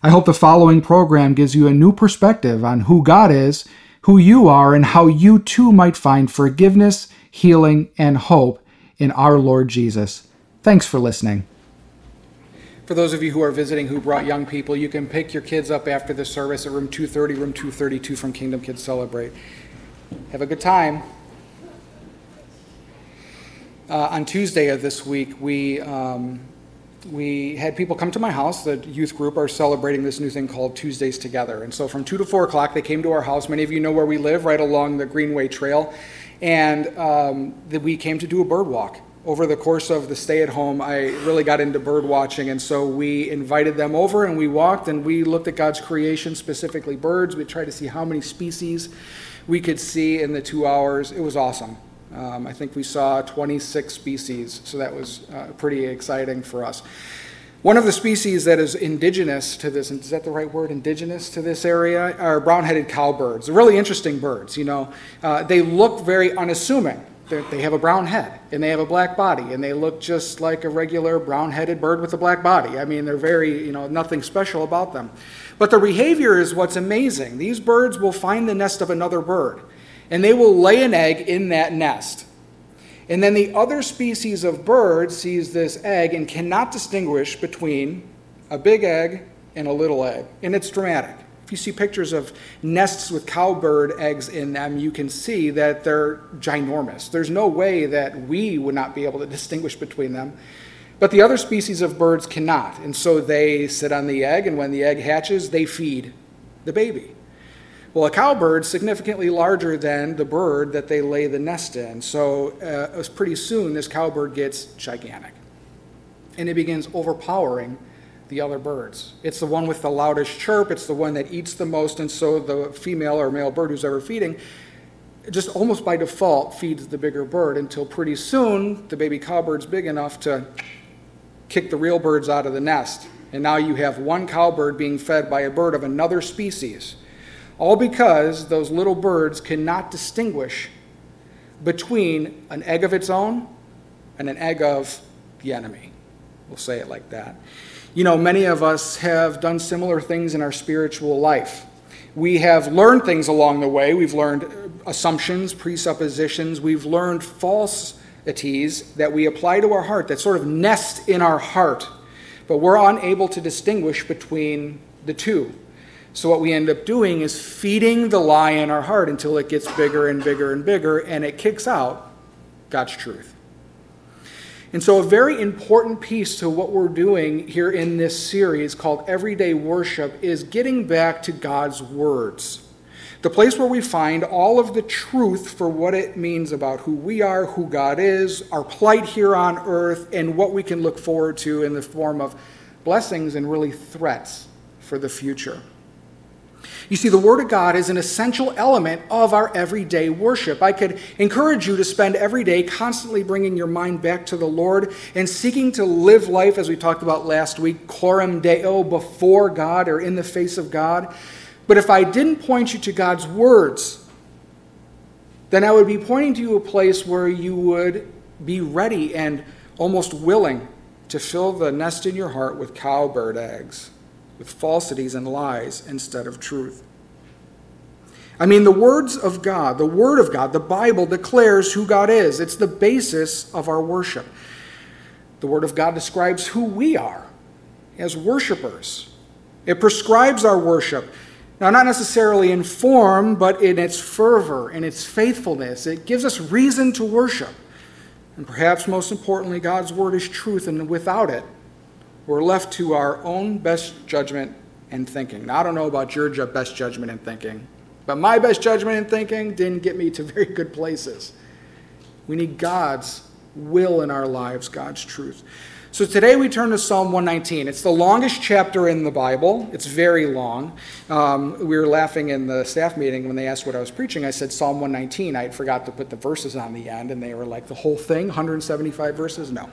I hope the following program gives you a new perspective on who God is, who you are, and how you too might find forgiveness, healing, and hope in our Lord Jesus. Thanks for listening. For those of you who are visiting who brought young people, you can pick your kids up after the service at room 230, room 232 from Kingdom Kids Celebrate. Have a good time. On Tuesday of this week, we had people come to my house. The youth group are celebrating this new thing called Tuesdays Together. And so from 2 to 4 o'clock, they came to our house. Many of you know where we live, right along the Greenway Trail. And we came to do a bird walk. Over the course of the stay at home, I really got into bird watching. And so we invited them over and we walked and we looked at God's creation, specifically birds. We tried to see how many species we could see in the 2 hours. It was awesome. I think we saw 26 species, so that was pretty exciting for us. One of the species that is indigenous to this, is that the right word, indigenous to this area, are brown-headed cowbirds. They're really interesting birds, you know. They look very unassuming. They have a brown head, and they have a black body, and they look just like a regular brown-headed bird with a black body. I mean, they're very, you know, nothing special about them. But their behavior is what's amazing. These birds will find the nest of another bird, and they will lay an egg in that nest. And then the other species of bird sees this egg and cannot distinguish between a big egg and a little egg. And it's dramatic. If you see pictures of nests with cowbird eggs in them, you can see that they're ginormous. There's no way that we would not be able to distinguish between them. But the other species of birds cannot. And so they sit on the egg, and when the egg hatches, they feed the baby. Well, a cowbird is significantly larger than the bird that they lay the nest in. So pretty soon, this cowbird gets gigantic. And it begins overpowering the other birds. It's the one with the loudest chirp. It's the one that eats the most. And so the female or male bird who's ever feeding just almost by default feeds the bigger bird until pretty soon the baby cowbird's big enough to kick the real birds out of the nest. And now you have one cowbird being fed by a bird of another species. All because those little birds cannot distinguish between an egg of its own and an egg of the enemy. We'll say it like that. You know, many of us have done similar things in our spiritual life. We have learned things along the way. We've learned assumptions, presuppositions. We've learned falsities that we apply to our heart, that sort of nest in our heart. But we're unable to distinguish between the two. So what we end up doing is feeding the lie in our heart until it gets bigger and bigger and bigger, and it kicks out God's truth. And so a very important piece to what we're doing here in this series called Everyday Worship is getting back to God's words. The place where we find all of the truth for what it means about who we are, who God is, our plight here on earth, and what we can look forward to in the form of blessings and really threats for the future. You see, the Word of God is an essential element of our everyday worship. I could encourage you to spend every day constantly bringing your mind back to the Lord and seeking to live life, as we talked about last week, coram Deo, before God or in the face of God. But if I didn't point you to God's words, then I would be pointing to you a place where you would be ready and almost willing to fill the nest in your heart with cowbird eggs, with falsities and lies instead of truth. I mean, the words of God, the Word of God, the Bible declares who God is. It's the basis of our worship. The Word of God describes who we are as worshipers. It prescribes our worship. Now, not necessarily in form, but in its fervor, in its faithfulness. It gives us reason to worship. And perhaps most importantly, God's Word is truth, and without it, we're left to our own best judgment and thinking. Now, I don't know about your best judgment and thinking, but my best judgment and thinking didn't get me to very good places. We need God's will in our lives, God's truth. So today we turn to Psalm 119. It's the longest chapter in the Bible. It's very long. We were laughing in the staff meeting when they asked what I was preaching. I said Psalm 119. I forgot to put the verses on the end, and they were like, the whole thing, 175 verses? No.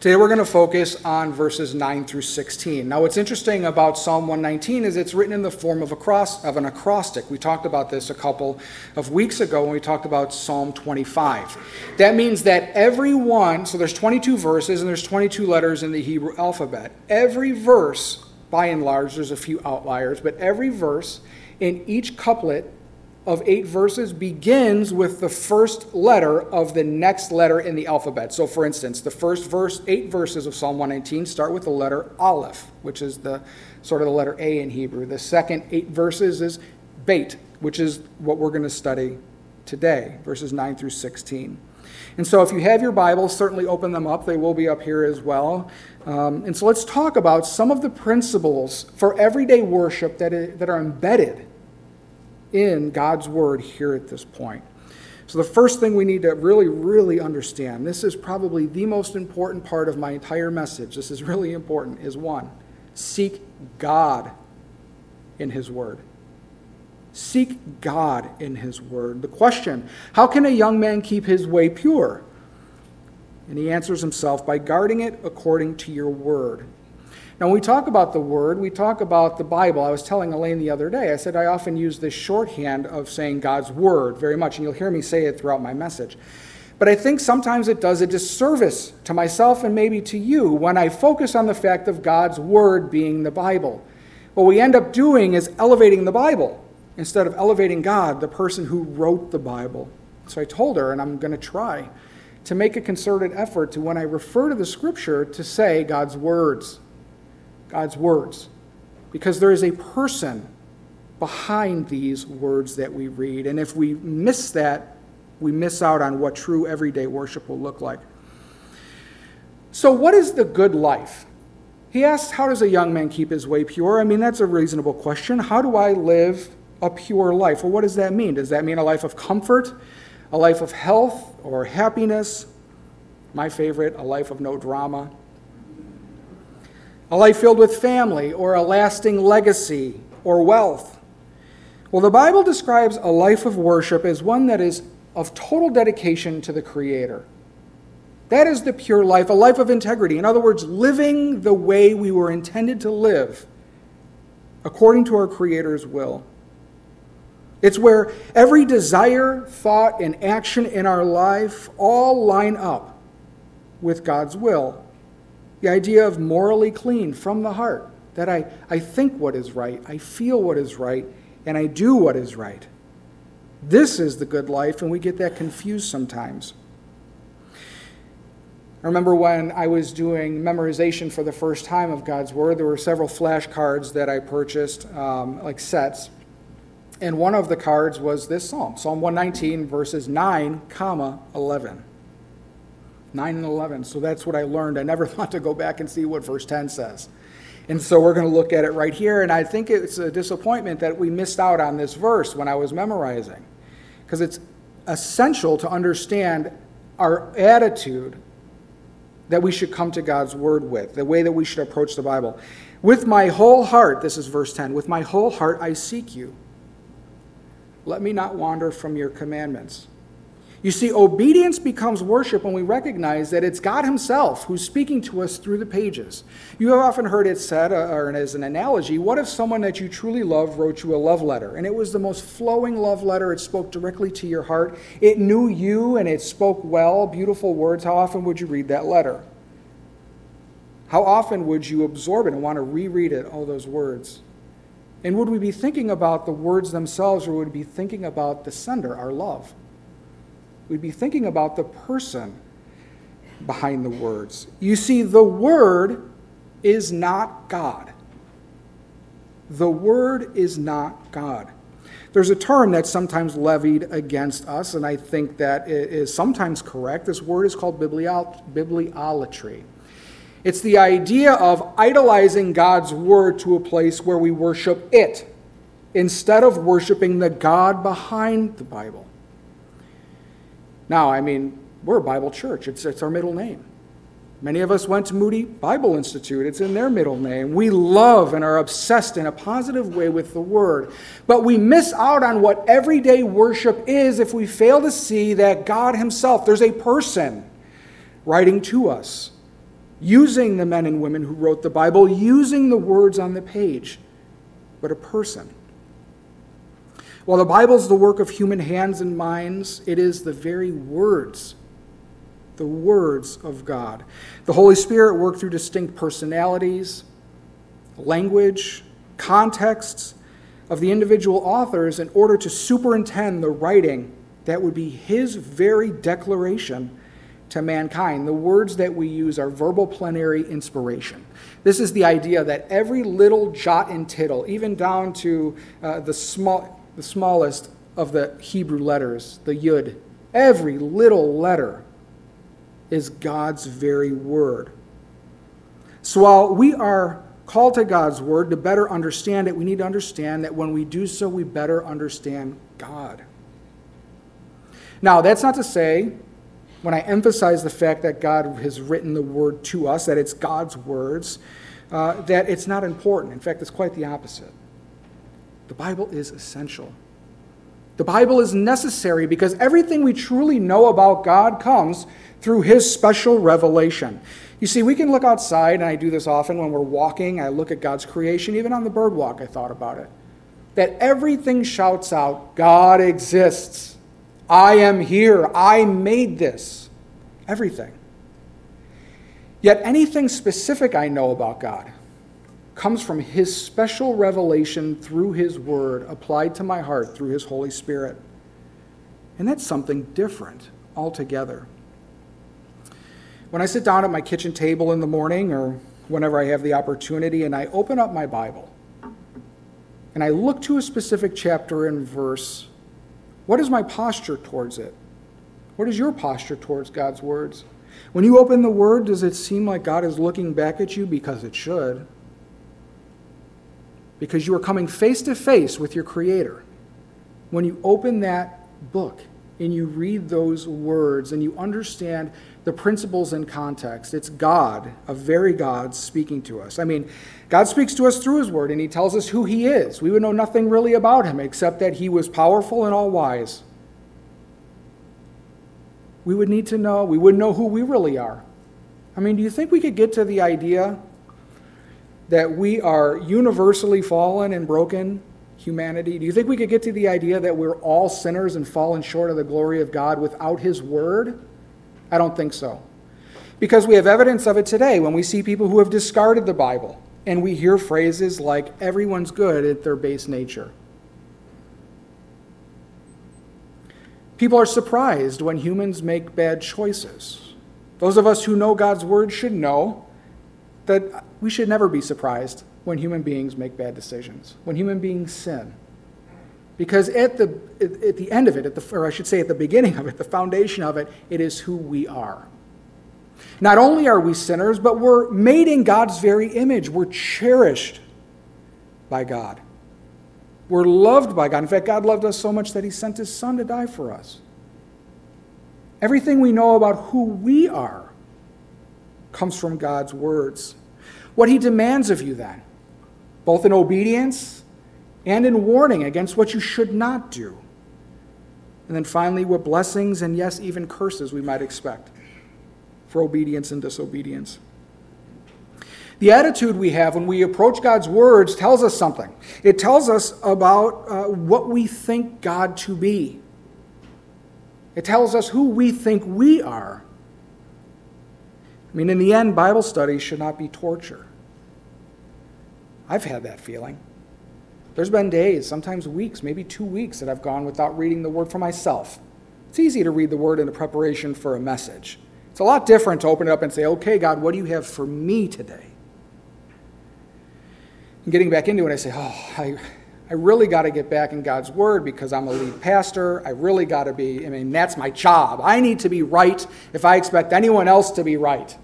Today we're going to focus on verses 9 through 16. Now what's interesting about Psalm 119 is it's written in the form of an acrostic. We talked about this a couple of weeks ago when we talked about Psalm 25. That means that every one, so there's 22 verses and there's 22 letters in the Hebrew alphabet. Every verse, by and large, there's a few outliers, but every verse in each couplet of 8 verses begins with the first letter of the next letter in the alphabet. So for instance, the first 8 verses of Psalm 119 start with the letter Aleph, which is the sort of the letter A in Hebrew. The second 8 verses is Beit, which is what we're going to study today, verses 9 through 16. And so if you have your Bibles, certainly open them up. They will be up here as well. And so let's talk about some of the principles for everyday worship that are embedded in God's Word here at this point. So the first thing we need to really, really understand, this is probably the most important part of my entire message, this is really important, is one, seek God in His Word. Seek God in His Word. The question, how can a young man keep his way pure? And he answers himself by guarding it according to your Word. Now, when we talk about the Word, we talk about the Bible. I was telling Elaine the other day, I said I often use this shorthand of saying God's Word very much, and you'll hear me say it throughout my message. But I think sometimes it does a disservice to myself and maybe to you when I focus on the fact of God's Word being the Bible. What we end up doing is elevating the Bible instead of elevating God, the person who wrote the Bible. So I told her, and I'm going to try to make a concerted effort to, when I refer to the Scripture, to say God's words. God's words, because there is a person behind these words that we read, and if we miss that, we miss out on what true everyday worship will look like. So what is the good life? He asks, how does a young man keep his way pure? I mean, that's a reasonable question. How do I live a pure life? Well, what does that mean? Does that mean a life of comfort, a life of health or happiness? My favorite, a life of no drama. A life filled with family, or a lasting legacy, or wealth. Well, the Bible describes a life of worship as one that is of total dedication to the Creator. That is the pure life, a life of integrity. In other words, living the way we were intended to live, according to our Creator's will. It's where every desire, thought, and action in our life all line up with God's will. The idea of morally clean from the heart, that I think what is right, I feel what is right, and I do what is right. This is the good life, and we get that confused sometimes. I remember when I was doing memorization for the first time of God's Word, there were several flashcards that I purchased, like sets, and one of the cards was this psalm, Psalm 119, verses 9, 11. 9 and 11. So that's what I learned. I never thought to go back and see what verse 10 says. And so we're going to look at it right here. And I think it's a disappointment that we missed out on this verse when I was memorizing, because it's essential to understand our attitude that we should come to God's Word with, the way that we should approach the Bible. With my whole heart, this is verse 10, with my whole heart I seek you. Let me not wander from your commandments. You see, obedience becomes worship when we recognize that it's God Himself who's speaking to us through the pages. You have often heard it said, or as an analogy, what if someone that you truly love wrote you a love letter? And it was the most flowing love letter. It spoke directly to your heart. It knew you and it spoke well, beautiful words. How often would you read that letter? How often would you absorb it and want to reread it, all those words? And would we be thinking about the words themselves, or would we be thinking about the sender, our love? We'd be thinking about the person behind the words. You see, the Word is not God. The Word is not God. There's a term that's sometimes levied against us, and I think that it is sometimes correct. This word is called bibliolatry. It's the idea of idolizing God's Word to a place where we worship it instead of worshiping the God behind the Bible. Now, I mean, we're a Bible church. It's our middle name. Many of us went to Moody Bible Institute. It's in their middle name. We love and are obsessed in a positive way with the Word. But we miss out on what everyday worship is if we fail to see that God Himself, there's a person writing to us, using the men and women who wrote the Bible, using the words on the page, but a person. While the Bible's the work of human hands and minds, it is the very words of God. The Holy Spirit worked through distinct personalities, language, contexts of the individual authors in order to superintend the writing that would be His very declaration to mankind. The words that we use are verbal plenary inspiration. This is the idea that every little jot and tittle, even down to the smallest of the Hebrew letters, the yud, every little letter is God's very word. So while we are called to God's word to better understand it, we need to understand that when we do so, we better understand God. Now, that's not to say, when I emphasize the fact that God has written the word to us, that it's God's words, that it's not important. In fact, it's quite the opposite. The Bible is essential. The Bible is necessary because everything we truly know about God comes through His special revelation. You see, we can look outside, and I do this often when we're walking. I look at God's creation. Even on the bird walk, I thought about it. That everything shouts out, God exists. I am here. I made this. Everything. Yet anything specific I know about God comes from His special revelation through His Word applied to my heart through His Holy Spirit. And that's something different altogether. When I sit down at my kitchen table in the morning or whenever I have the opportunity and I open up my Bible and I look to a specific chapter and verse, what is my posture towards it? What is your posture towards God's words? When you open the Word, does it seem like God is looking back at you? Because it should. Because you are coming face to face with your Creator. When you open that book and you read those words and you understand the principles and context, it's God, a very God, speaking to us. I mean, God speaks to us through His Word and He tells us who He is. We would know nothing really about Him except that He was powerful and all wise. We wouldn't know who we really are. I mean, do you think we could get to the idea that we are universally fallen and broken humanity? Do you think we could get to the idea that we're all sinners and fallen short of the glory of God without His Word? I don't think so. Because we have evidence of it today when we see people who have discarded the Bible and we hear phrases like, everyone's good at their base nature. People are surprised when humans make bad choices. Those of us who know God's Word should know that we should never be surprised when human beings make bad decisions, when human beings sin. Because at the beginning of it, the foundation of it, it is who we are. Not only are we sinners, but we're made in God's very image. We're cherished by God. We're loved by God. In fact, God loved us so much that He sent His Son to die for us. Everything we know about who we are comes from God's words. What He demands of you then, both in obedience and in warning against what you should not do. And then finally, what blessings and yes, even curses we might expect for obedience and disobedience. The attitude we have when we approach God's words tells us something. It tells us about what we think God to be. It tells us who we think we are. I mean, in the end, Bible study should not be torture. I've had that feeling. There's been days, sometimes weeks, maybe 2 weeks, that I've gone without reading the Word for myself. It's easy to read the Word in the preparation for a message. It's a lot different to open it up and say, okay, God, what do you have for me today? And getting back into it, I say, I really got to get back in God's Word because I'm a lead pastor. I really got to be, that's my job. I need to be right if I expect anyone else to be right.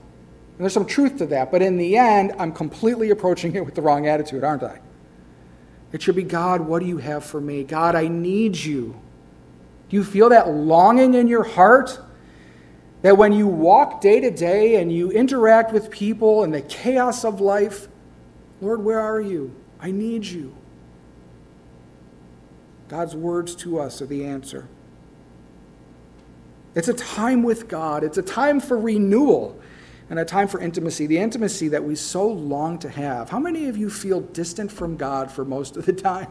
And there's some truth to that, but in the end, I'm completely approaching it with the wrong attitude, aren't I? It should be, God, what do you have for me? God, I need you. Do you feel that longing in your heart? that when you walk day to day and you interact with people in the chaos of life, Lord, where are you? I need you. God's words to us are the answer. It's a time with God. It's a time for renewal and a time for intimacy, the intimacy that we so long to have. How many of you feel distant from God for most of the time?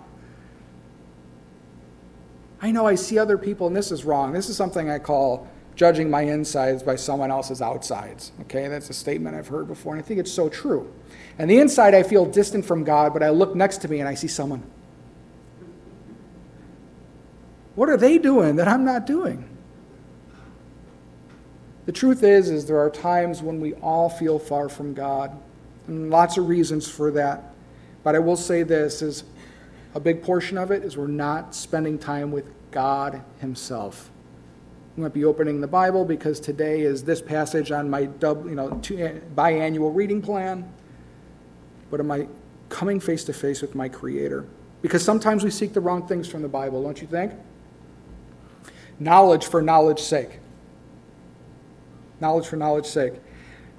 I know I see other people, and this is wrong. This is something I call judging my insides by someone else's outsides. Okay, that's a statement I've heard before, and I think it's so true. On the inside, I feel distant from God, but I look next to me and I see someone. What are they doing that I'm not doing? The truth is there are times when we all feel far from God, and lots of reasons for that. But I will say this, is a big portion of it is we're not spending time with God himself. We might be opening the Bible because today is this passage on my biannual reading plan. But am I coming face to face with my Creator? Because sometimes we seek the wrong things from the Bible, don't you think? Knowledge for knowledge's sake. Knowledge for knowledge's sake.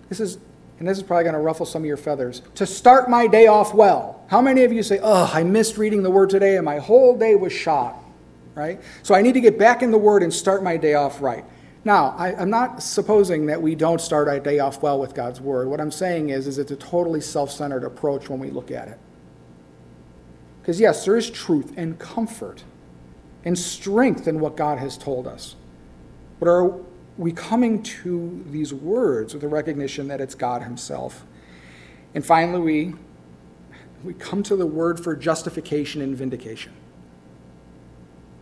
This is probably going to ruffle some of your feathers. To start my day off well. How many of you say, oh, I missed reading the Word today and my whole day was shot, right? So I need to get back in the Word and start my day off right. Now, I'm not supposing that we don't start our day off well with God's Word. What I'm saying is it's a totally self-centered approach when we look at it. Because yes, there is truth and comfort and strength in what God has told us. But are we coming to these words with the recognition that it's God himself? And finally, we come to the word for justification and vindication.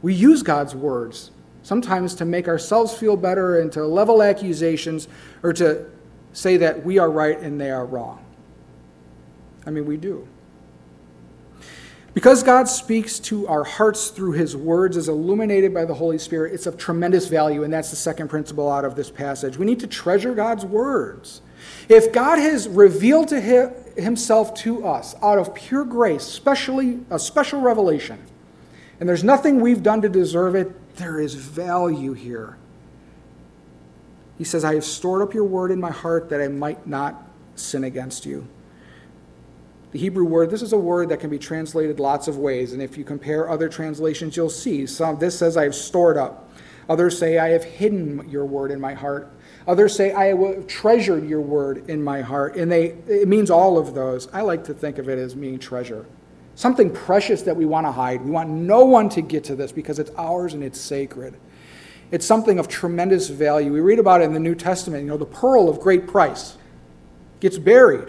We use God's words sometimes to make ourselves feel better and to level accusations or to say that we are right and they are wrong. I mean, we do. Because God speaks to our hearts through his words as illuminated by the Holy Spirit, it's of tremendous value, and that's the second principle out of this passage. We need to treasure God's words. If God has revealed to himself to us out of pure grace, especially a special revelation, and there's nothing we've done to deserve it, there is value here. He says, I have stored up your word in my heart that I might not sin against you. The Hebrew word, this is a word that can be translated lots of ways, and if you compare other translations, you'll see. Some, this says, I have stored up. Others say, I have hidden your word in my heart. Others say, I have treasured your word in my heart. And it means all of those. I like to think of it as meaning treasure. Something precious that we want to hide. We want no one to get to this because it's ours and it's sacred. It's something of tremendous value. We read about it in the New Testament. The pearl of great price gets buried.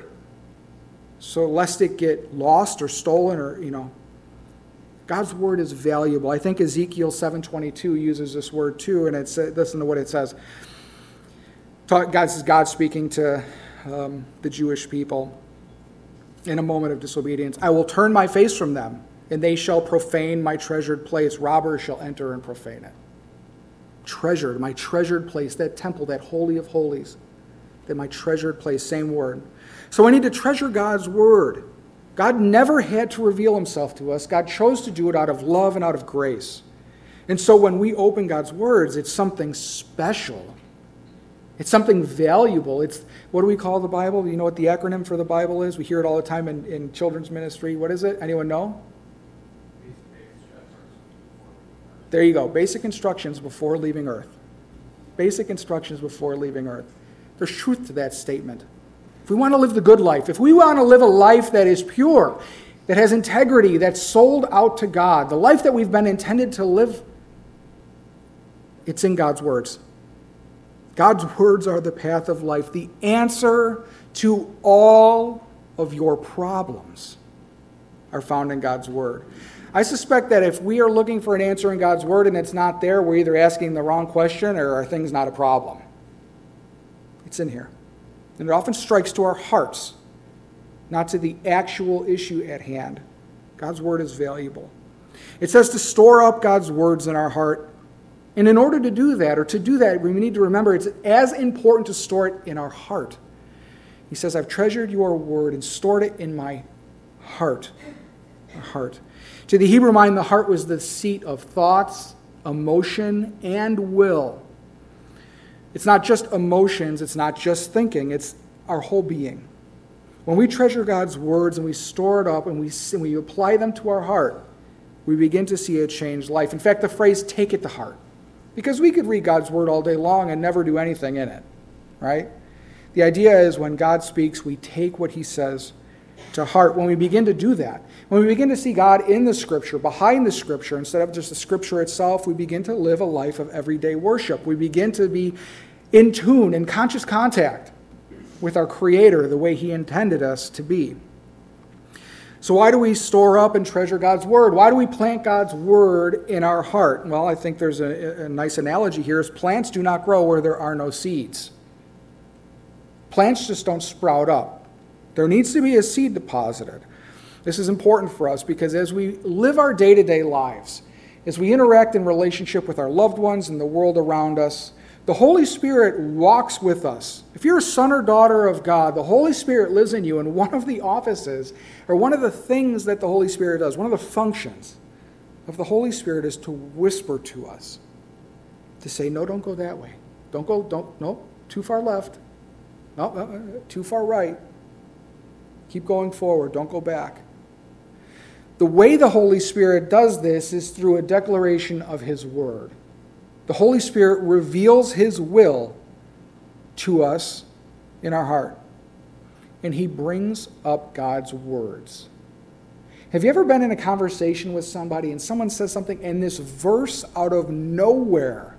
So lest it get lost or stolen or. God's word is valuable. I think Ezekiel 7.22 uses this word too, and it's, listen to what it says. This is God speaking to the Jewish people in a moment of disobedience. I will turn my face from them, and they shall profane my treasured place. Robbers shall enter and profane it. Treasured, my treasured place, that temple, that holy of holies, that my treasured place, same word. So I need to treasure God's word. God never had to reveal himself to us. God chose to do it out of love and out of grace. And so when we open God's words, it's something special. It's something valuable. It's, what do we call the Bible? You know what the acronym for the Bible is? We hear it all the time in children's ministry. What is it? Anyone know? There you go. Basic instructions before leaving earth. Basic instructions before leaving earth. There's truth to that statement. If we want to live the good life, if we want to live a life that is pure, that has integrity, that's sold out to God, the life that we've been intended to live, it's in God's words. God's words are the path of life, the answer to all of your problems are found in God's word. I suspect that if we are looking for an answer in God's word and it's not there, we're either asking the wrong question or are things not a problem. It's in here. And it often strikes to our hearts, not to the actual issue at hand. God's word is valuable. It says to store up God's words in our heart. And in order to do that, we need to remember it's as important to store it in our heart. He says, I've treasured your word and stored it in my heart. My heart. To the Hebrew mind, the heart was the seat of thoughts, emotion, and will. It's not just emotions, it's not just thinking, it's our whole being. When we treasure God's words and we store it up and we apply them to our heart, we begin to see a changed life. In fact, the phrase, take it to heart, because we could read God's word all day long and never do anything in it, right? The idea is when God speaks, we take what he says to heart. When we begin to do that, when we begin to see God in the scripture, behind the scripture, instead of just the scripture itself, we begin to live a life of everyday worship. We begin to be in tune, in conscious contact with our Creator the way he intended us to be. So why do we store up and treasure God's word? Why do we plant God's word in our heart? Well, I think there's a nice analogy here is plants do not grow where there are no seeds. Plants just don't sprout up. There needs to be a seed deposited. This is important for us because as we live our day-to-day lives, as we interact in relationship with our loved ones and the world around us, the Holy Spirit walks with us. If you're a son or daughter of God, the Holy Spirit lives in you, and one of the offices, or one of the things that the Holy Spirit does, one of the functions of the Holy Spirit is to whisper to us, to say, no, don't go that way. Don't go, too far left. No, too far right. Keep going forward. Don't go back. The way the Holy Spirit does this is through a declaration of his word. The Holy Spirit reveals his will to us in our heart. And he brings up God's words. Have you ever been in a conversation with somebody and someone says something and this verse out of nowhere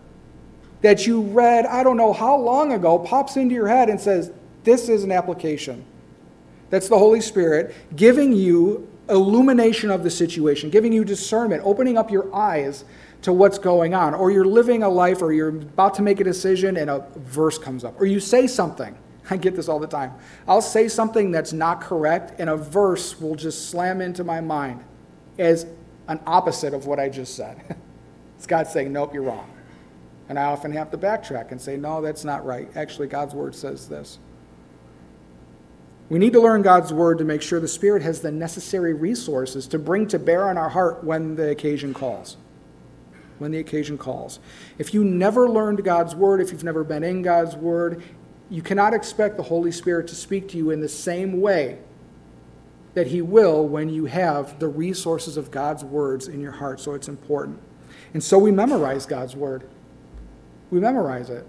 that you read, I don't know how long ago, pops into your head and says, this is an application. That's the Holy Spirit giving you illumination of the situation, giving you discernment, opening up your eyes to what's going on, or you're living a life, or you're about to make a decision and a verse comes up, or you say something. I get this all the time. I'll say something that's not correct and a verse will just slam into my mind as an opposite of what I just said. It's God saying, nope, you're wrong. And I often have to backtrack and say, no, that's not right. Actually, God's word says this. We need to learn God's word to make sure the Spirit has the necessary resources to bring to bear on our heart when the occasion calls. When the occasion calls. If you never learned God's word, if you've never been in God's word, you cannot expect the Holy Spirit to speak to you in the same way that he will when you have the resources of God's words in your heart. So it's important. And so we memorize God's word. We memorize it.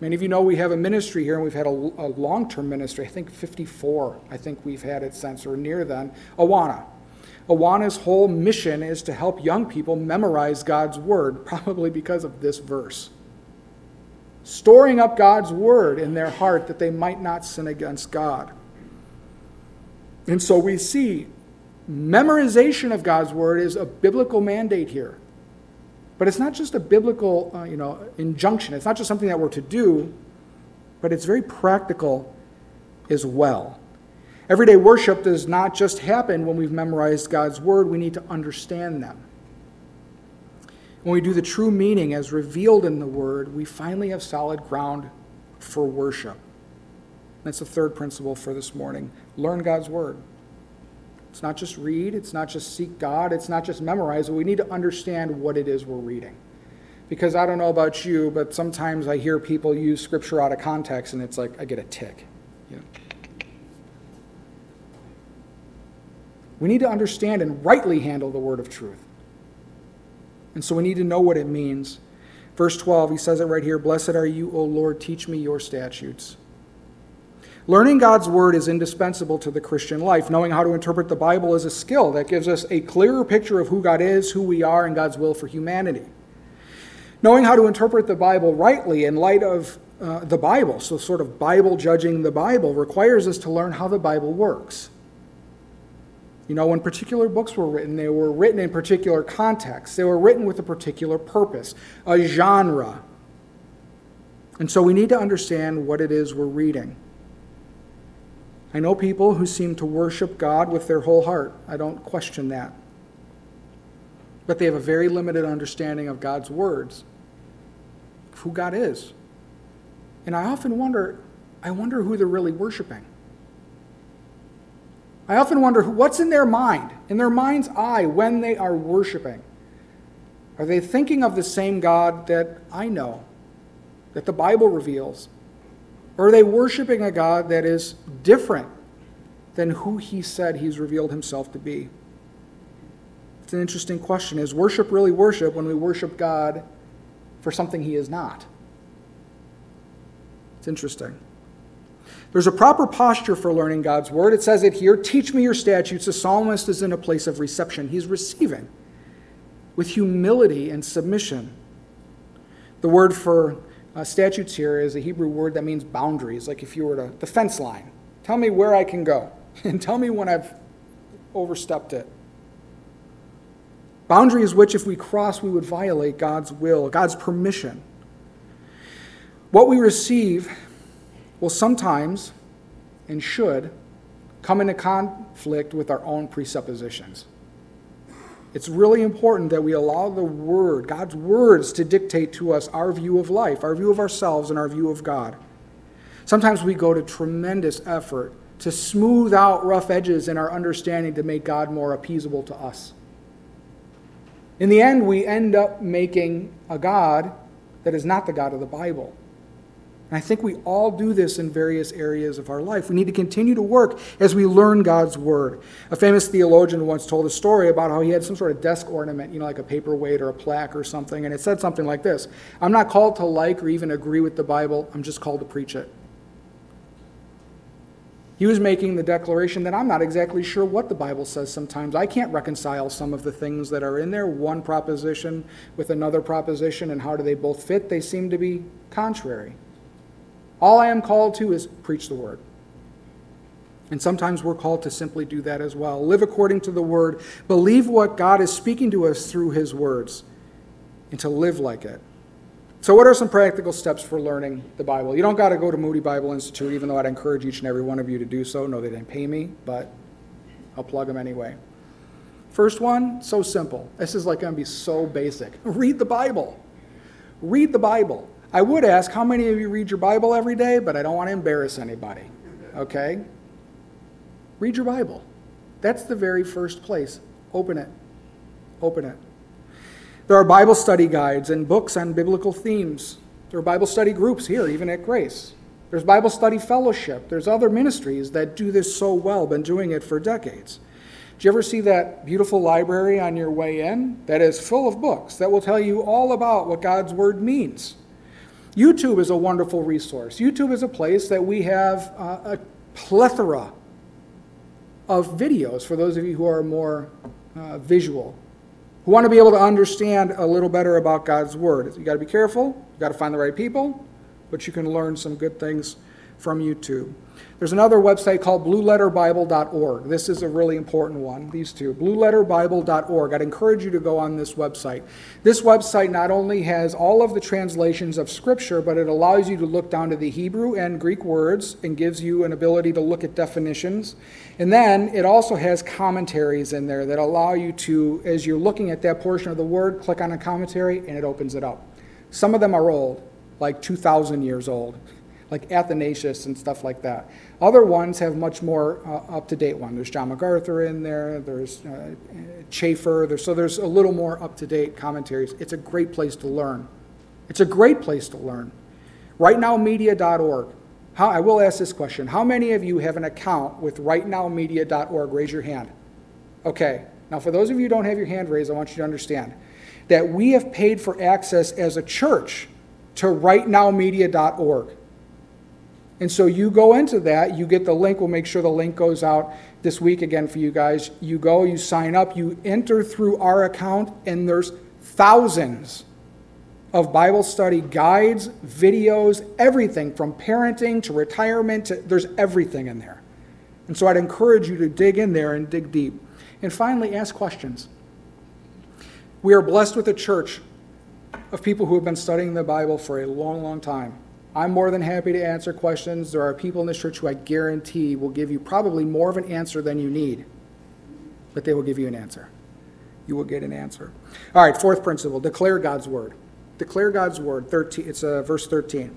Many of you know we have a ministry here, and we've had a long-term ministry. I think 54, I think we've had it since or near then. Awana. Awana's whole mission is to help young people memorize God's word, probably because of this verse. Storing up God's word in their heart that they might not sin against God. And so we see memorization of God's word is a biblical mandate here. But it's not just a biblical injunction. It's not just something that we're to do, but it's very practical as well. Everyday worship does not just happen when we've memorized God's word. We need to understand them. When we do the true meaning as revealed in the word, we finally have solid ground for worship. That's the third principle for this morning. Learn God's word. It's not just read. It's not just seek God. It's not just memorize. But we need to understand what it is we're reading. Because I don't know about you, but sometimes I hear people use scripture out of context, and it's like I get a tick. You know? We need to understand and rightly handle the word of truth. And so we need to know what it means. Verse 12, he says it right here, "Blessed are you, O Lord, teach me your statutes." Learning God's word is indispensable to the Christian life. Knowing how to interpret the Bible is a skill that gives us a clearer picture of who God is, who we are, and God's will for humanity. Knowing how to interpret the Bible rightly in light of the Bible, so sort of Bible judging the Bible, requires us to learn how the Bible works. You know, when particular books were written, they were written in particular contexts. They were written with a particular purpose, a genre. And so we need to understand what it is we're reading. I know people who seem to worship God with their whole heart. I don't question that. But they have a very limited understanding of God's words, of who God is. And I often wonder, who they're really worshiping. I often wonder what's in their mind, in their mind's eye, when they are worshiping. Are they thinking of the same God that I know? that the Bible reveals? Or are they worshiping a God that is different than who he said he's revealed himself to be? It's an interesting question. Is worship really worship when we worship God for something he is not? It's interesting. There's a proper posture for learning God's word. It says it here, teach me your statutes. The psalmist is in a place of reception. He's receiving with humility and submission. The word for statutes here is a Hebrew word that means boundaries, like if you were to the fence line. Tell me where I can go, and tell me when I've overstepped it. Boundaries which, if we cross, we would violate God's will, God's permission. What we receive will sometimes, and should, come into conflict with our own presuppositions. It's really important that we allow the Word, God's words, to dictate to us our view of life, our view of ourselves, and our view of God. Sometimes we go to tremendous effort to smooth out rough edges in our understanding to make God more appeasable to us. In the end, we end up making a God that is not the God of the Bible. And I think we all do this in various areas of our life. We need to continue to work as we learn God's word. A famous theologian once told a story about how he had some sort of desk ornament, like a paperweight or a plaque or something, and it said something like this: I'm not called to like or even agree with the Bible, I'm just called to preach it. He was making the declaration that I'm not exactly sure what the Bible says sometimes. I can't reconcile some of the things that are in there, one proposition with another proposition, and how do they both fit? They seem to be contrary. All I am called to is preach the word. And sometimes we're called to simply do that as well. Live according to the word. Believe what God is speaking to us through his words. And to live like it. So what are some practical steps for learning the Bible? You don't got to go to Moody Bible Institute, even though I'd encourage each and every one of you to do so. No, they didn't pay me, but I'll plug them anyway. First one, so simple. This is going to be so basic. Read the Bible. Read the Bible. I would ask how many of you read your Bible every day, but I don't want to embarrass anybody, okay? Read your Bible. That's the very first place. Open it. Open it. There are Bible study guides and books on biblical themes. There are Bible study groups here, even at Grace. There's Bible study fellowship. There's other ministries that do this so well, been doing it for decades. Did you ever see that beautiful library on your way in that is full of books that will tell you all about what God's word means? YouTube is a wonderful resource. YouTube is a place that we have a plethora of videos for those of you who are more visual, who want to be able to understand a little better about God's word. You got to be careful. You got to find the right people, but you can learn some good things from YouTube. There's another website called BlueLetterBible.org. This is a really important one, these two. BlueLetterBible.org. I'd encourage you to go on this website. This website not only has all of the translations of Scripture, but it allows you to look down to the Hebrew and Greek words and gives you an ability to look at definitions. And then it also has commentaries in there that allow you to, as you're looking at that portion of the word, click on a commentary and it opens it up. Some of them are old, like 2,000 years old, like Athanasius and stuff like that. Other ones have much more up-to-date one. There's John MacArthur in there. There's Chafer. There's a little more up-to-date commentaries. It's a great place to learn. It's a great place to learn. Rightnowmedia.org. I will ask this question. How many of you have an account with rightnowmedia.org? Raise your hand. Okay. Now, for those of you who don't have your hand raised, I want you to understand that we have paid for access as a church to rightnowmedia.org. And so you go into that, you get the link, we'll make sure the link goes out this week again for you guys. You go, you sign up, you enter through our account, and there's thousands of Bible study guides, videos, everything from parenting to retirement, there's everything in there. And so I'd encourage you to dig in there and dig deep. And finally, ask questions. We are blessed with a church of people who have been studying the Bible for a long, long time. I'm more than happy to answer questions. There are people in this church who I guarantee will give you probably more of an answer than you need. But they will give you an answer. You will get an answer. All right, fourth principle, declare God's word. Declare God's word. 13. It's verse 13.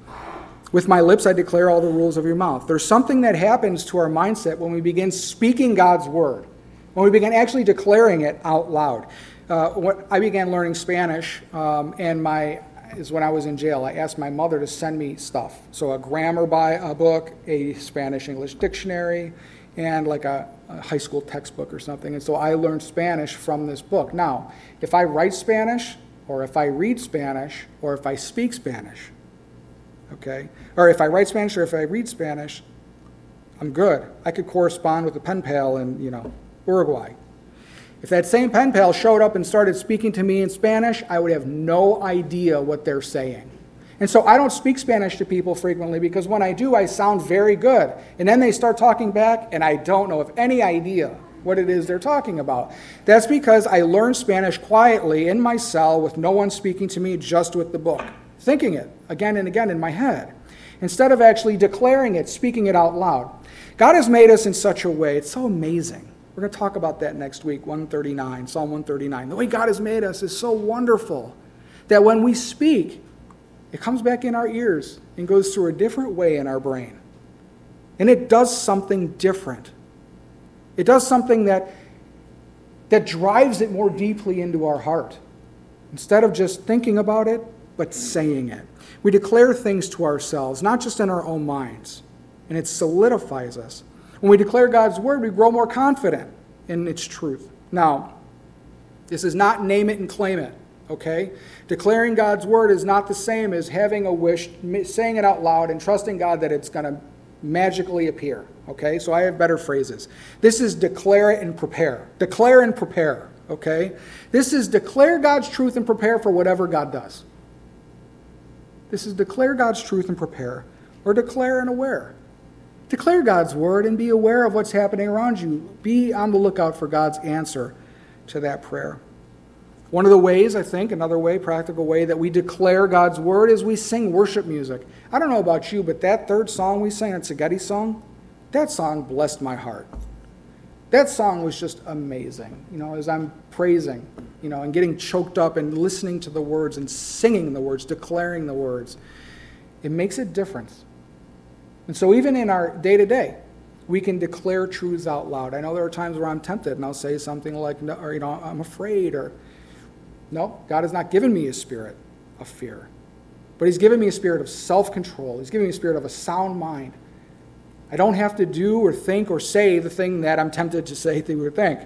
With my lips I declare all the rules of your mouth. There's something that happens to our mindset when we begin speaking God's word, when we begin actually declaring it out loud. I began learning Spanish, and my is when I was in jail, I asked my mother to send me stuff. So a grammar book, a Spanish-English dictionary, and like a high school textbook or something. And so I learned Spanish from this book. Now, if I write Spanish, or if I read Spanish, or if I speak Spanish, okay? Or if I write Spanish or if I read Spanish, I'm good. I could correspond with a pen pal in, Uruguay. If that same pen pal showed up and started speaking to me in Spanish, I would have no idea what they're saying. And so I don't speak Spanish to people frequently because when I do, I sound very good. And then they start talking back, and I don't know of any idea what it is they're talking about. That's because I learned Spanish quietly in my cell with no one speaking to me, just with the book, thinking it again and again in my head, instead of actually declaring it, speaking it out loud. God has made us in such a way, it's so amazing. We're going to talk about that next week, Psalm 139. The way God has made us is so wonderful that when we speak, it comes back in our ears and goes through a different way in our brain. And it does something different. It does something that drives it more deeply into our heart, instead of just thinking about it, but saying it. We declare things to ourselves, not just in our own minds, and it solidifies us. When we declare God's word, we grow more confident in its truth. Now, this is not name it and claim it, okay? Declaring God's word is not the same as having a wish, saying it out loud, and trusting God that it's going to magically appear, okay? So I have better phrases. This is declare it and prepare. Declare and prepare, okay? This is declare God's truth and prepare for whatever God does. This is declare God's truth and prepare, or declare and aware. Declare God's word and be aware of what's happening around you. Be on the lookout for God's answer to that prayer. One of the ways, I think, practical way that we declare God's word is we sing worship music. I don't know about you, but that third song we sang, it's a Getty song, that song blessed my heart. That song was just amazing. As I'm praising, and getting choked up and listening to the words and singing the words, declaring the words, it makes a difference. And so even in our day-to-day, we can declare truths out loud. I know there are times where I'm tempted, and I'll say something like, I'm afraid, or, no, God has not given me a spirit of fear, but he's given me a spirit of self-control. He's given me a spirit of a sound mind. I don't have to do or think or say the thing that I'm tempted to say, think, or think.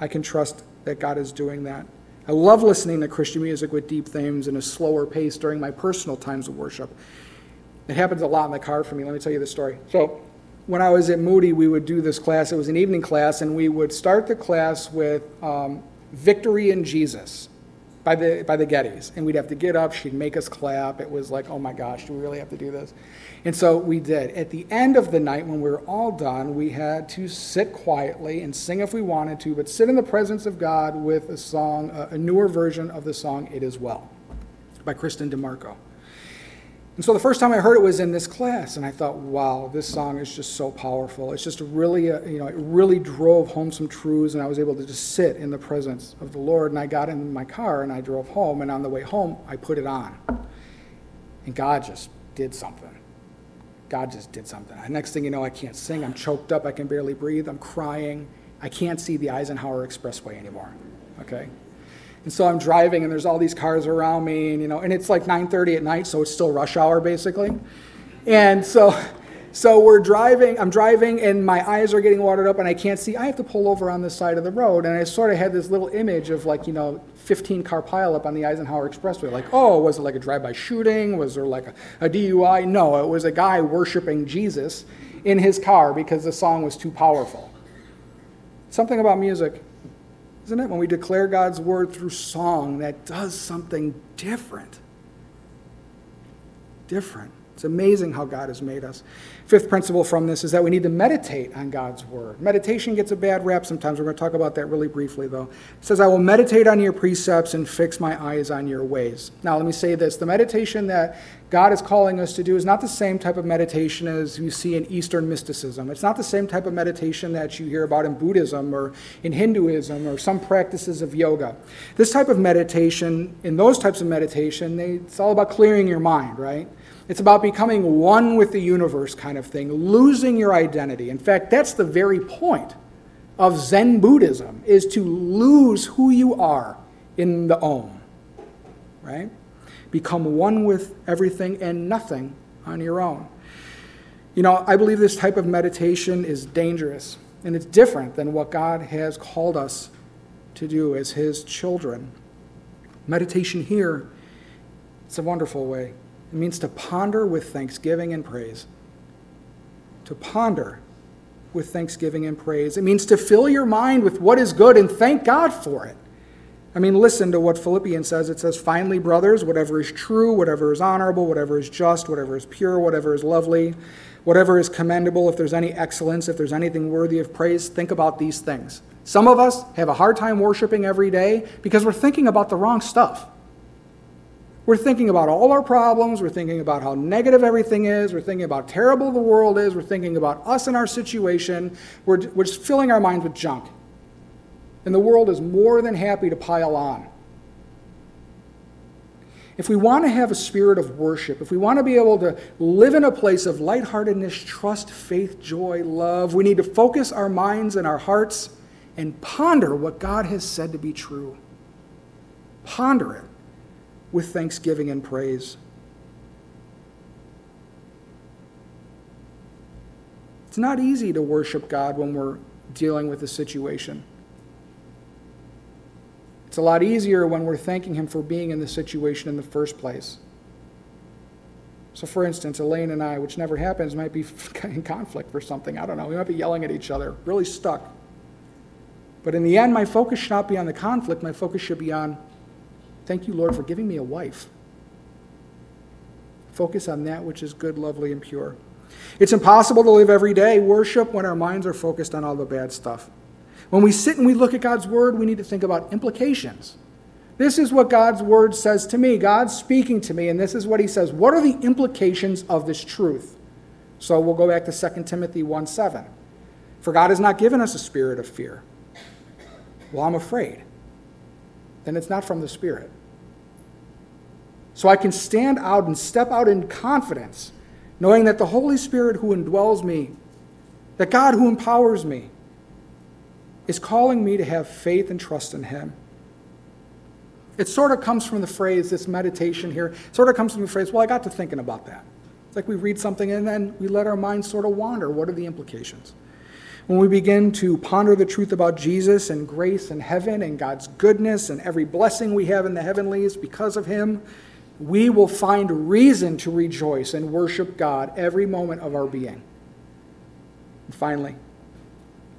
I can trust that God is doing that. I love listening to Christian music with deep themes and a slower pace during my personal times of worship. It happens a lot in the car for me. Let me tell you the story. So when I was at Moody, we would do this class. It was an evening class, and we would start the class with Victory in Jesus by the Gettys. And we'd have to get up. She'd make us clap. It was like, oh, my gosh, do we really have to do this? And so we did. At the end of the night, when we were all done, we had to sit quietly and sing if we wanted to, but sit in the presence of God with a song, a newer version of the song, It Is Well, by Kristen DiMarco. And so the first time I heard it was in this class, and I thought, wow, this song is just so powerful. It's just really, it really drove home some truths, and I was able to just sit in the presence of the Lord. And I got in my car, and I drove home, and on the way home, I put it on. And God just did something. Next thing you know, I can't sing. I'm choked up. I can barely breathe. I'm crying. I can't see the Eisenhower Expressway anymore, okay? And so I'm driving, and there's all these cars around me, and and it's like 9:30 at night, so it's still rush hour, basically. And so we're driving. I'm driving, and my eyes are getting watered up, and I can't see. I have to pull over on this side of the road, and I sort of had this little image of 15-car pileup on the Eisenhower Expressway. Like, oh, was it like a drive-by shooting? Was there like a DUI? No, it was a guy worshiping Jesus in his car because the song was too powerful. Something about music. Isn't it? When we declare God's word through song, that does something different. It's amazing how God has made us. Fifth principle from this is that we need to meditate on God's word. Meditation gets a bad rap sometimes. We're going to talk about that really briefly, though. It says, I will meditate on your precepts and fix my eyes on your ways. Now, let me say this. The meditation that God is calling us to do is not the same type of meditation as you see in Eastern mysticism. It's not the same type of meditation that you hear about in Buddhism or in Hinduism or some practices of yoga. This type of meditation, in those types of meditation, it's all about clearing your mind, right? It's about becoming one with the universe kind of thing, losing your identity. In fact, that's the very point of Zen Buddhism, is to lose who you are in the Aum, right? Become one with everything and nothing on your own. You know, I believe this type of meditation is dangerous, and it's different than what God has called us to do as his children. Meditation here, it's a wonderful way. It means to ponder with thanksgiving and praise. To ponder with thanksgiving and praise. It means to fill your mind with what is good and thank God for it. I mean, listen to what Philippians says. It says, "Finally, brothers, whatever is true, whatever is honorable, whatever is just, whatever is pure, whatever is lovely, whatever is commendable, if there's any excellence, if there's anything worthy of praise, think about these things." Some of us have a hard time worshiping every day because we're thinking about the wrong stuff. We're thinking about all our problems. We're thinking about how negative everything is. We're thinking about how terrible the world is. We're thinking about us and our situation. We're just filling our minds with junk. And the world is more than happy to pile on. If we want to have a spirit of worship, if we want to be able to live in a place of lightheartedness, trust, faith, joy, love, we need to focus our minds and our hearts and ponder what God has said to be true. Ponder it with thanksgiving and praise. It's not easy to worship God when we're dealing with a situation. It's a lot easier when we're thanking him for being in the situation in the first place. So for instance, Elaine and I, which never happens, might be in conflict for something. I don't know. We might be yelling at each other, really stuck. But in the end, my focus should not be on the conflict. My focus should be on, thank you, Lord, for giving me a wife. Focus on that which is good, lovely, and pure. It's impossible to live every day worship when our minds are focused on all the bad stuff. When we sit and we look at God's word, we need to think about implications. This is what God's word says to me. God's speaking to me, and this is what he says. What are the implications of this truth? So we'll go back to 2 Timothy 1:7. For God has not given us a spirit of fear. Well, I'm afraid. Then it's not from the Spirit. So I can stand out and step out in confidence, knowing that the Holy Spirit who indwells me, that God who empowers me, is calling me to have faith and trust in him. It sort of comes from the phrase, this meditation here, sort of comes from the phrase, well, I got to thinking about that. It's like we read something and then we let our minds sort of wander. What are the implications? When we begin to ponder the truth about Jesus and grace and heaven and God's goodness and every blessing we have in the heavenlies because of him, we will find reason to rejoice and worship God every moment of our being. And finally,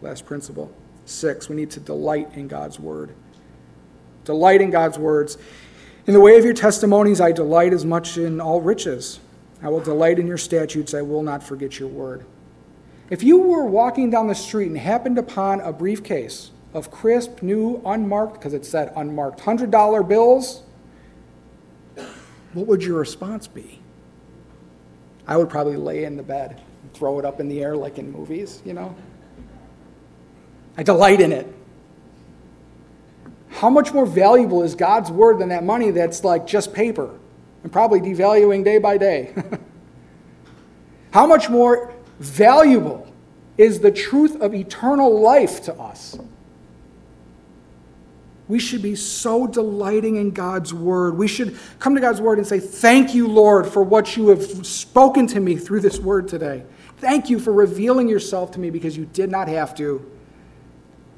last principle. 6, we need to delight in God's word. Delight in God's words. In the way of your testimonies, I delight as much in all riches. I will delight in your statutes. I will not forget your word. If you were walking down the street and happened upon a briefcase of crisp, new, unmarked, because it said unmarked, $100 bills, what would your response be? I would probably lay in the bed and throw it up in the air like in movies, you know? I delight in it. How much more valuable is God's word than that money that's like just paper and probably devaluing day by day? How much more valuable is the truth of eternal life to us? We should be so delighting in God's word. We should come to God's word and say, thank you, Lord, for what you have spoken to me through this word today. Thank you for revealing yourself to me because you did not have to.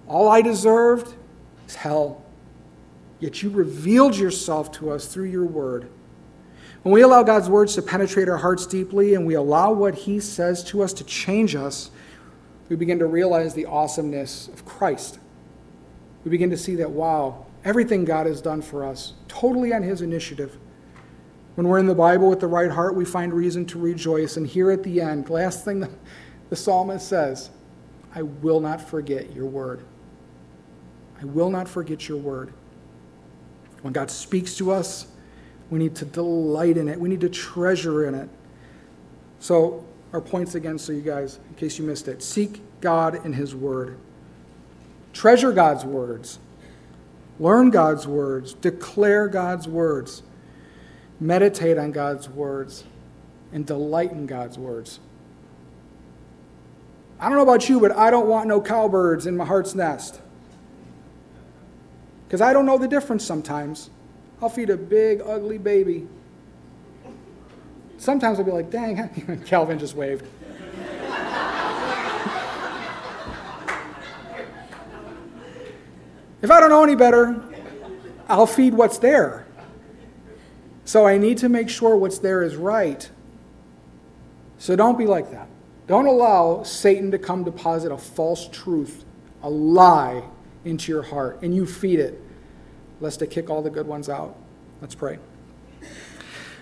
All I deserved is hell. Yet you revealed yourself to us through your word. When we allow God's words to penetrate our hearts deeply and we allow what he says to us to change us, we begin to realize the awesomeness of Christ. We begin to see that, wow, everything God has done for us, totally on his initiative. When we're in the Bible with the right heart, we find reason to rejoice. And here at the end, last thing the psalmist says, I will not forget your word. I will not forget your word. When God speaks to us, we need to delight in it. We need to treasure in it. So our points again, so you guys, in case you missed it, seek God in his word. Treasure God's words. Learn God's words. Declare God's words. Meditate on God's words. And delight in God's words. I don't know about you, but I don't want no cowbirds in my heart's nest. Because I don't know the difference sometimes. I'll feed a big, ugly baby sometimes I'll be like, dang, Calvin just waved. If I don't know any better, I'll feed what's there. So I need to make sure what's there is right. So don't be like that. Don't allow Satan to come deposit a false truth, a lie into your heart, and you feed it, lest it kick all the good ones out. Let's pray.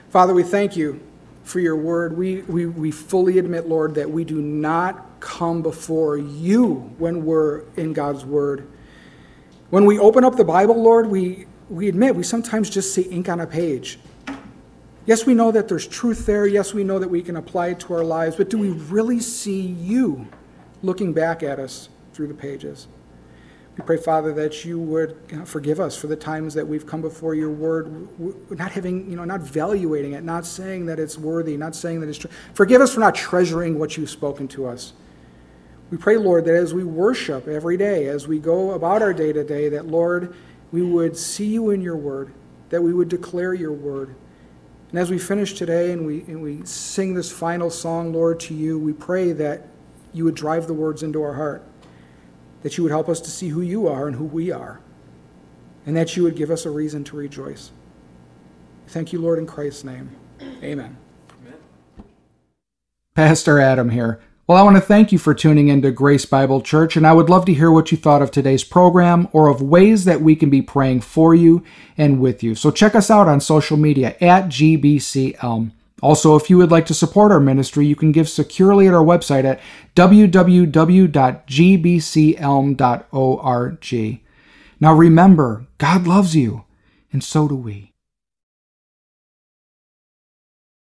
Father, we thank you for your word. We fully admit, Lord, that we do not come before you when we're in God's word. When we open up the Bible, Lord, we admit we sometimes just see ink on a page. Yes, we know that there's truth there. Yes, we know that we can apply it to our lives. But do we really see you looking back at us through the pages? We pray, Father, that you would forgive us for the times that we've come before your word, not having, not valuing it, not saying that it's worthy, not saying that it's true. Forgive us for not treasuring what you've spoken to us. We pray, Lord, that as we worship every day, as we go about our day-to-day, that, Lord, we would see you in your word, that we would declare your word. And as we finish today and we sing this final song, Lord, to you, we pray that you would drive the words into our heart, that you would help us to see who you are and who we are, and that you would give us a reason to rejoice. Thank you, Lord, in Christ's name. Amen. Amen. Pastor Adam here. Well, I want to thank you for tuning in to Grace Bible Church, and I would love to hear what you thought of today's program or of ways that we can be praying for you and with you. So check us out on social media at GBCElm. Also, if you would like to support our ministry, you can give securely at our website at www.gbcelm.org. Now remember, God loves you, and so do we.